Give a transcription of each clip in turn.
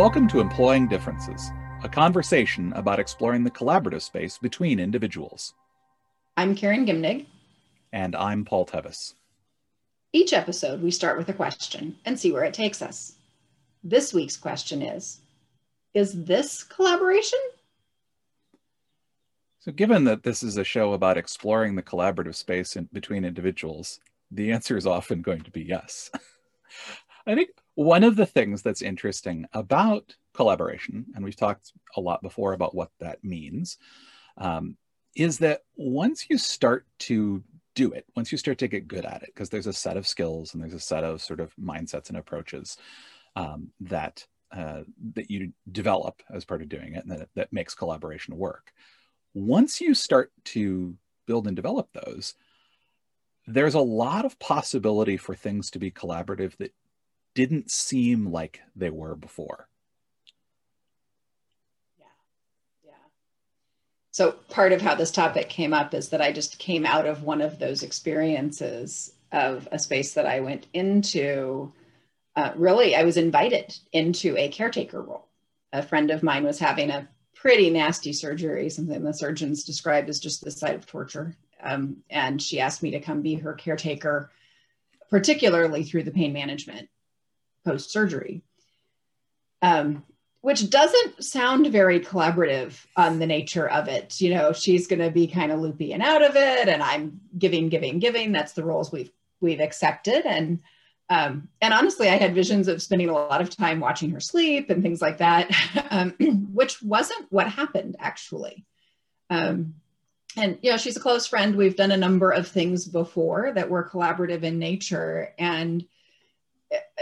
Welcome to Employing Differences, a conversation about exploring the collaborative space between individuals. I'm Karen Gimnig. And I'm Paul Tevis. Each episode, we start with a question and see where it takes us. This week's question is this collaboration? So given that this is a show about exploring the collaborative space between individuals, the answer is often going to be yes. I think one of the things that's interesting about collaboration, and we've talked a lot before about what that means, is that once you start to do it, once you start to get good at it, because there's a set of skills and there's a set of sort of mindsets and approaches that you develop as part of doing it, and that makes collaboration work. Once you start to build and develop those, there's a lot of possibility for things to be collaborative that didn't seem like they were before. Yeah. So part of how this topic came up is that I just came out of one of those experiences of a space that I went into. Really, I was invited into a caretaker role. A friend of mine was having a pretty nasty surgery, something the surgeons described as just the site of torture. And she asked me to come be her caretaker, particularly through the pain management post-surgery, which doesn't sound very collaborative on the nature of it. You know, she's going to be kind of loopy and out of it, and I'm giving. That's the roles we've accepted. And honestly, I had visions of spending a lot of time watching her sleep and things like that, which wasn't what happened actually. And, you know, she's a close friend. We've done a number of things before that were collaborative in nature. And,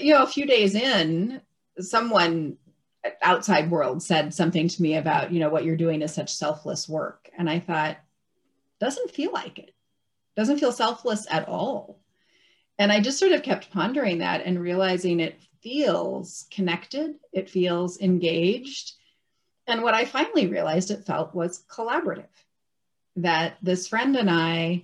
you know, a few days in, someone outside world said something to me about, you know, what you're doing is such selfless work. And I thought, doesn't feel like it. Doesn't feel selfless at all. And I just sort of kept pondering that and realizing it feels connected, it feels engaged. And what I finally realized it felt was collaborative. That this friend and I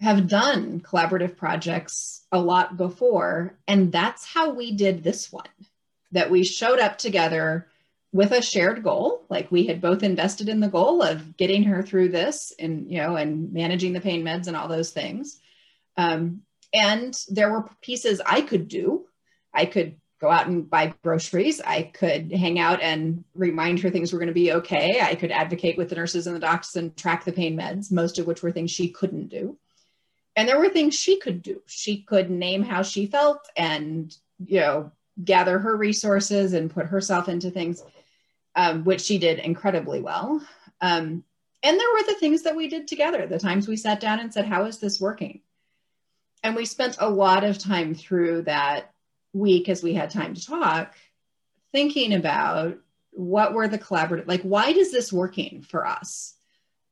have done collaborative projects a lot before, and that's how we did this one, that we showed up together with a shared goal, like we had both invested in the goal of getting her through this and, you know, and managing the pain meds and all those things. And there were pieces I could do. I could go out and buy groceries. I could hang out and remind her things were going to be okay. I could advocate with the nurses and the docs and track the pain meds, most of which were things she couldn't do. And there were things she could do. She could name how she felt and, you know, gather her resources and put herself into things, which she did incredibly well. And there were the things that we did together, the times we sat down and said, how is this working? And we spent a lot of time through that week as we had time to talk, thinking about what were the collaborative, like, why is this working for us?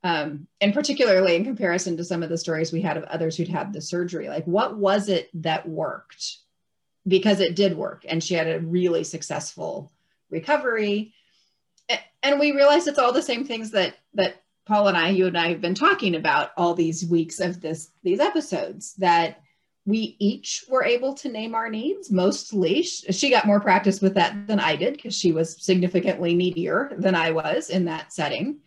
And particularly in comparison to some of the stories we had of others who'd had the surgery, like, what was it that worked? Because it did work, and she had a really successful recovery. And we realized it's all the same things that Paul and I, you and I have been talking about all these weeks of these episodes, that we each were able to name our needs, mostly. She got more practice with that than I did because she was significantly needier than I was in that setting.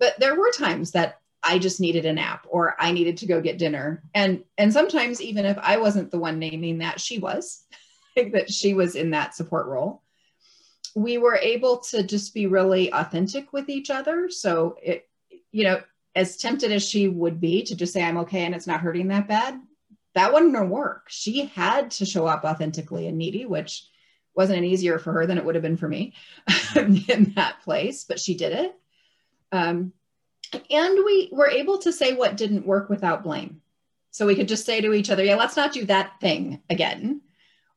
But there were times that I just needed a nap or I needed to go get dinner. And sometimes even if I wasn't the one naming that, she was. I think that she was in that support role. We were able to just be really authentic with each other. So, it, you know, as tempted as she would be to just say, I'm okay and it's not hurting that bad, that wasn't her work. She had to show up authentically and needy, which wasn't any easier for her than it would have been for me in that place, but she did it. And we were able to say what didn't work without blame. So we could just say to each other, yeah, let's not do that thing again.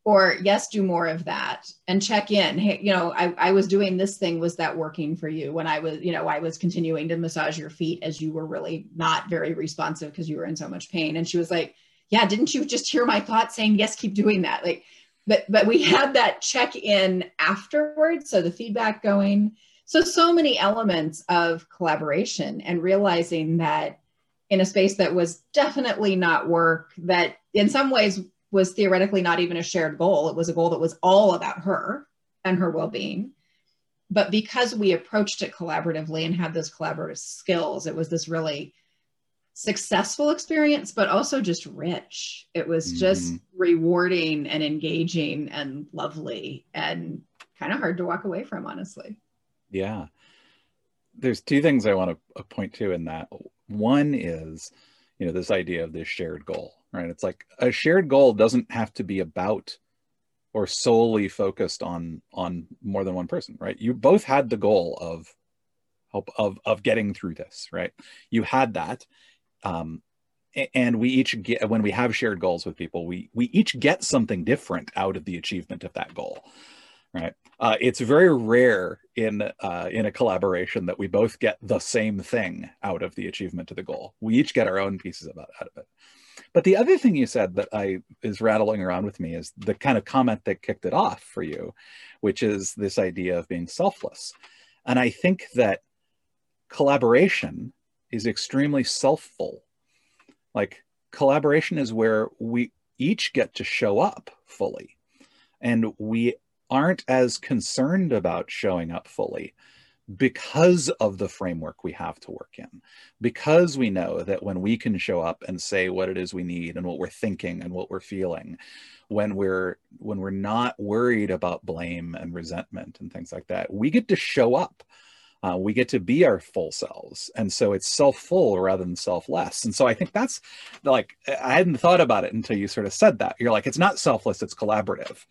Or yes, do more of that, and check in. Hey, you know, I was doing this thing. Was that working for you? When I was, you know, I was continuing to massage your feet as you were really not very responsive because you were in so much pain. And she was like, yeah, didn't you just hear my thought saying, yes, keep doing that? Like, but we had that check in afterwards. So the feedback going, so many elements of collaboration, and realizing that in a space that was definitely not work, that in some ways was theoretically not even a shared goal. It was a goal that was all about her and her well-being. But because we approached it collaboratively and had those collaborative skills, it was this really successful experience, but also just rich. It was just rewarding and engaging and lovely and kind of hard to walk away from, honestly. Yeah. There's two things I want to point to in that. One is, you know, this idea of this shared goal, right? It's like a shared goal doesn't have to be about or solely focused on more than one person, right? You both had the goal of getting through this, right? You had that. And we each get, when we have shared goals with people, we each get something different out of the achievement of that goal, right? It's very rare in a collaboration that we both get the same thing out of the achievement of the goal. We each get our own pieces out of it. But the other thing you said that is rattling around with me is the kind of comment that kicked it off for you, which is this idea of being selfless. And I think that collaboration is extremely selfful. Like, collaboration is where we each get to show up fully, and we aren't as concerned about showing up fully because of the framework we have to work in, because we know that when we can show up and say what it is we need and what we're thinking and what we're feeling, when we're not worried about blame and resentment and things like that, we get to show up. We get to be our full selves. And so it's self-full rather than selfless. And so I think that's, like, I hadn't thought about it until you sort of said that. You're like, it's not selfless, it's collaborative.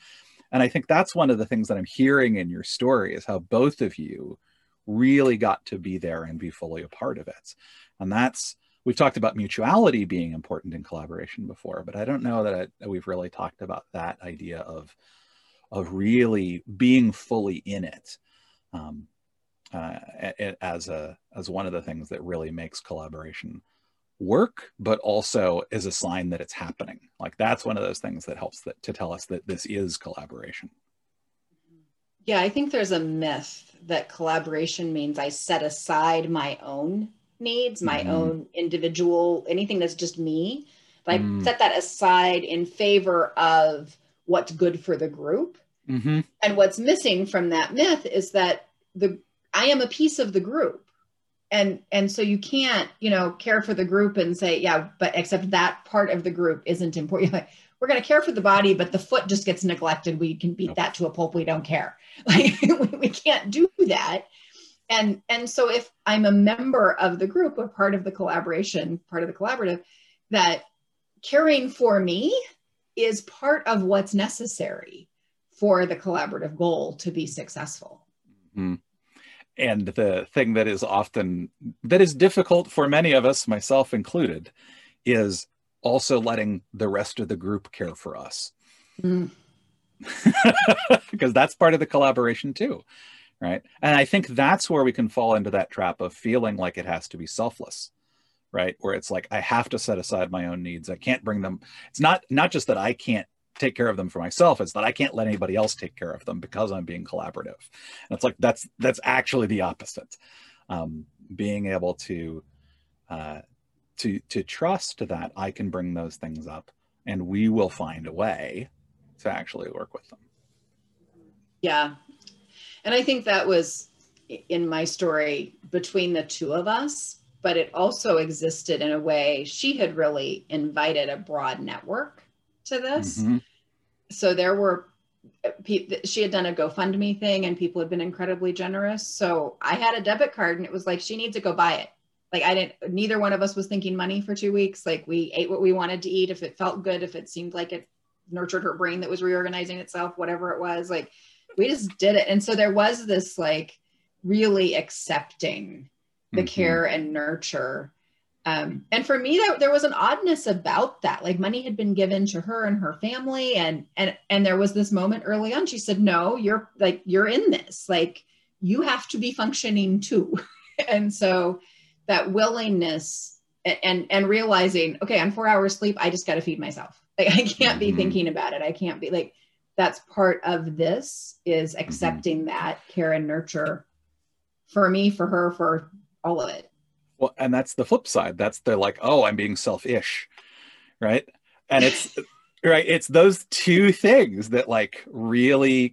And I think that's one of the things that I'm hearing in your story, is how both of you really got to be there and be fully a part of it. And that's, we've talked about mutuality being important in collaboration before, but I don't know that we've really talked about that idea of really being fully in it. As one of the things that really makes collaboration work, but also is a sign that it's happening. Like, that's one of those things that helps to tell us that this is collaboration. Yeah, I think there's a myth that collaboration means I set aside my own needs, my own individual, anything that's just me. But I set that aside in favor of what's good for the group. Mm-hmm. And what's missing from that myth is that I am a piece of the group. And so you can't, you know, care for the group and say, yeah, but except that part of the group isn't important. Like, we're going to care for the body, but the foot just gets neglected. We can beat that to a pulp. We don't care. Like, we can't do that. And so if I'm a member of the group, a part of the collaboration, part of the collaborative, that caring for me is part of what's necessary for the collaborative goal to be successful. Mm-hmm. And the thing that is often, that is difficult for many of us, myself included, is also letting the rest of the group care for us. Because that's part of the collaboration too, right? And I think that's where we can fall into that trap of feeling like it has to be selfless, right? Where it's like, I have to set aside my own needs. I can't bring them. It's not just that I can't take care of them for myself, is that I can't let anybody else take care of them because I'm being collaborative. And it's like, that's actually the opposite. Being able to trust that I can bring those things up and we will find a way to actually work with them. Yeah. And I think that was in my story between the two of us, but it also existed in a way, she had really invited a broad network to this. Mm-hmm. So there were, she had done a GoFundMe thing and people had been incredibly generous. So I had a debit card and it was like, she needs to go buy it. Like, neither one of us was thinking money for 2 weeks. Like, we ate what we wanted to eat. If it felt good, if it seemed like it nurtured her brain that was reorganizing itself, whatever it was, like, we just did it. And so there was this, like, really accepting the care and nurture. And for me, there was an oddness about that. Like, money had been given to her and her family. And there was this moment early on, she said, no, you're in this, like, you have to be functioning too. And so that willingness and realizing, okay, I'm 4 hours sleep. I just got to feed myself. Like, I can't be thinking about it. I can't be like, that's part of this, is accepting that care and nurture, for me, for her, for all of it. Well, and that's the flip side. That's, they're like, oh, I'm being selfish, right? And it's, right, it's those two things that, like, really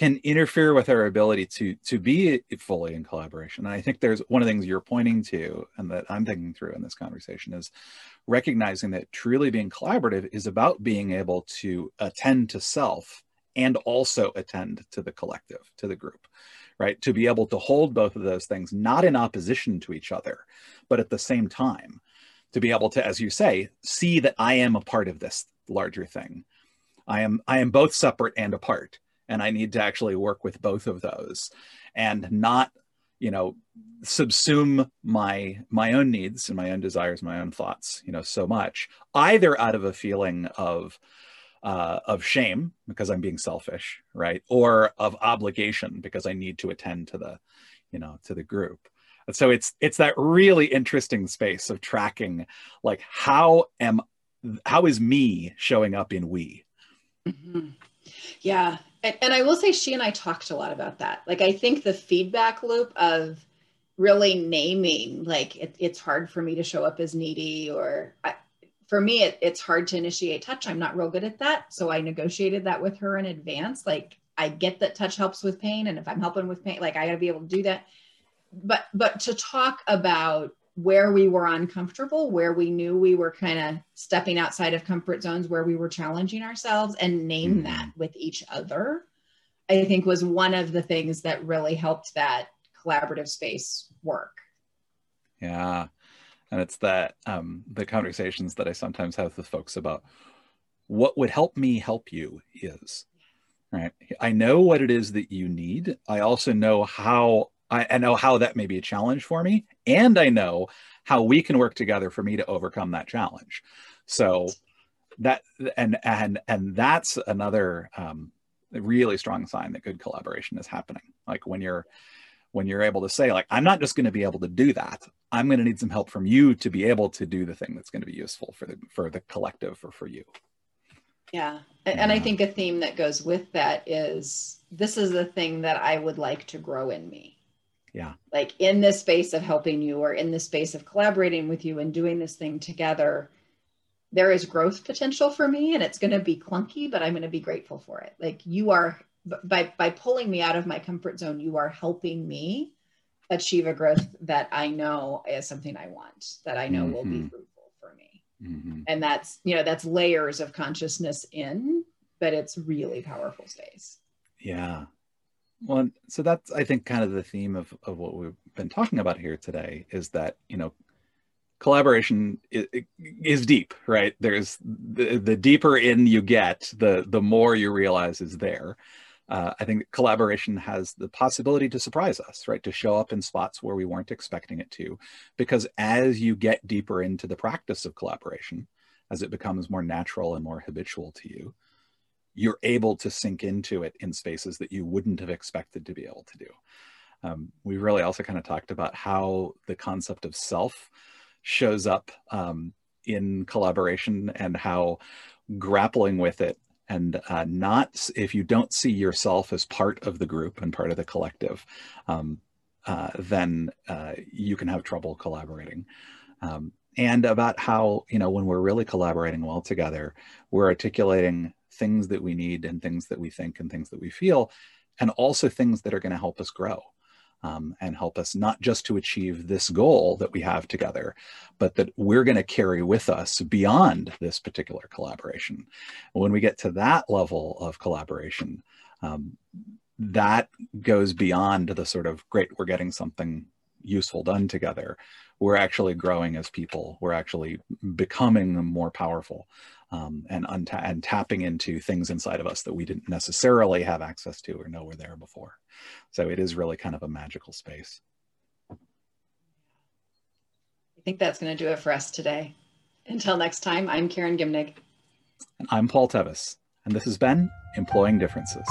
can interfere with our ability to be fully in collaboration. And I think there's one of the things you're pointing to and that I'm thinking through in this conversation is recognizing that truly being collaborative is about being able to attend to self and also attend to the collective, to the group, right? To be able to hold both of those things, not in opposition to each other, but at the same time, to be able to, as you say, see that I am a part of this larger thing. I am both separate and apart, and I need to actually work with both of those and not, you know, subsume my own needs and my own desires, my own thoughts, you know, so much, either out of a feeling of shame because I'm being selfish, right? Or of obligation because I need to attend to the, you know, to the group. And so it's that really interesting space of tracking, like, how is me showing up in we? Mm-hmm. Yeah. And I will say she and I talked a lot about that. Like, I think the feedback loop of really naming, like, it's hard for me to show up as needy, or for me, it's hard to initiate touch. I'm not real good at that. So I negotiated that with her in advance. Like, I get that touch helps with pain. And if I'm helping with pain, like, I gotta be able to do that. But to talk about where we were uncomfortable, where we knew we were kind of stepping outside of comfort zones, where we were challenging ourselves, and name mm-hmm. that with each other, I think was one of the things that really helped that collaborative space work. Yeah. And it's that, the conversations that I sometimes have with folks about what would help me help you is, right? I know what it is that you need. I also know how I know how that may be a challenge for me, and I know how we can work together for me to overcome that challenge. So that, and that's another really strong sign that good collaboration is happening. Like, when you're able to say, like, I'm not just going to be able to do that. I'm going to need some help from you to be able to do the thing that's going to be useful for the collective or for you. Yeah. And I think a theme that goes with that is, this is the thing that I would like to grow in me. Yeah. Like, in this space of helping you, or in the space of collaborating with you and doing this thing together, there is growth potential for me, and it's going to be clunky, but I'm going to be grateful for it. Like, you are, by pulling me out of my comfort zone, you are helping me achieve a growth that I know is something I want, that I know mm-hmm. will be fruitful for me. Mm-hmm. And that's, you know, that's layers of consciousness in, but it's really powerful space. Yeah. Well, so that's, I think, kind of the theme of what we've been talking about here today, is that, you know, collaboration is deep, right? There's the deeper in you get, the more you realize is there. I think collaboration has the possibility to surprise us, right? To show up in spots where we weren't expecting it to, because as you get deeper into the practice of collaboration, as it becomes more natural and more habitual to you, you're able to sink into it in spaces that you wouldn't have expected to be able to do. We really also kind of talked about how the concept of self shows up in collaboration, and how grappling with it, and not, if you don't see yourself as part of the group and part of the collective, then you can have trouble collaborating. And about how, you know, when we're really collaborating well together, we're articulating things that we need, and things that we think, and things that we feel, and also things that are going to help us grow, and help us not just to achieve this goal that we have together, but that we're going to carry with us beyond this particular collaboration. When we get to that level of collaboration, that goes beyond the sort of, great, we're getting something useful done together. We're actually growing as people. We're actually becoming more powerful, and tapping into things inside of us that we didn't necessarily have access to or know were there before. So it is really kind of a magical space. I think that's going to do it for us today. Until next time, I'm Karen Gimnig. And I'm Paul Tevis. And this has been Employing Differences.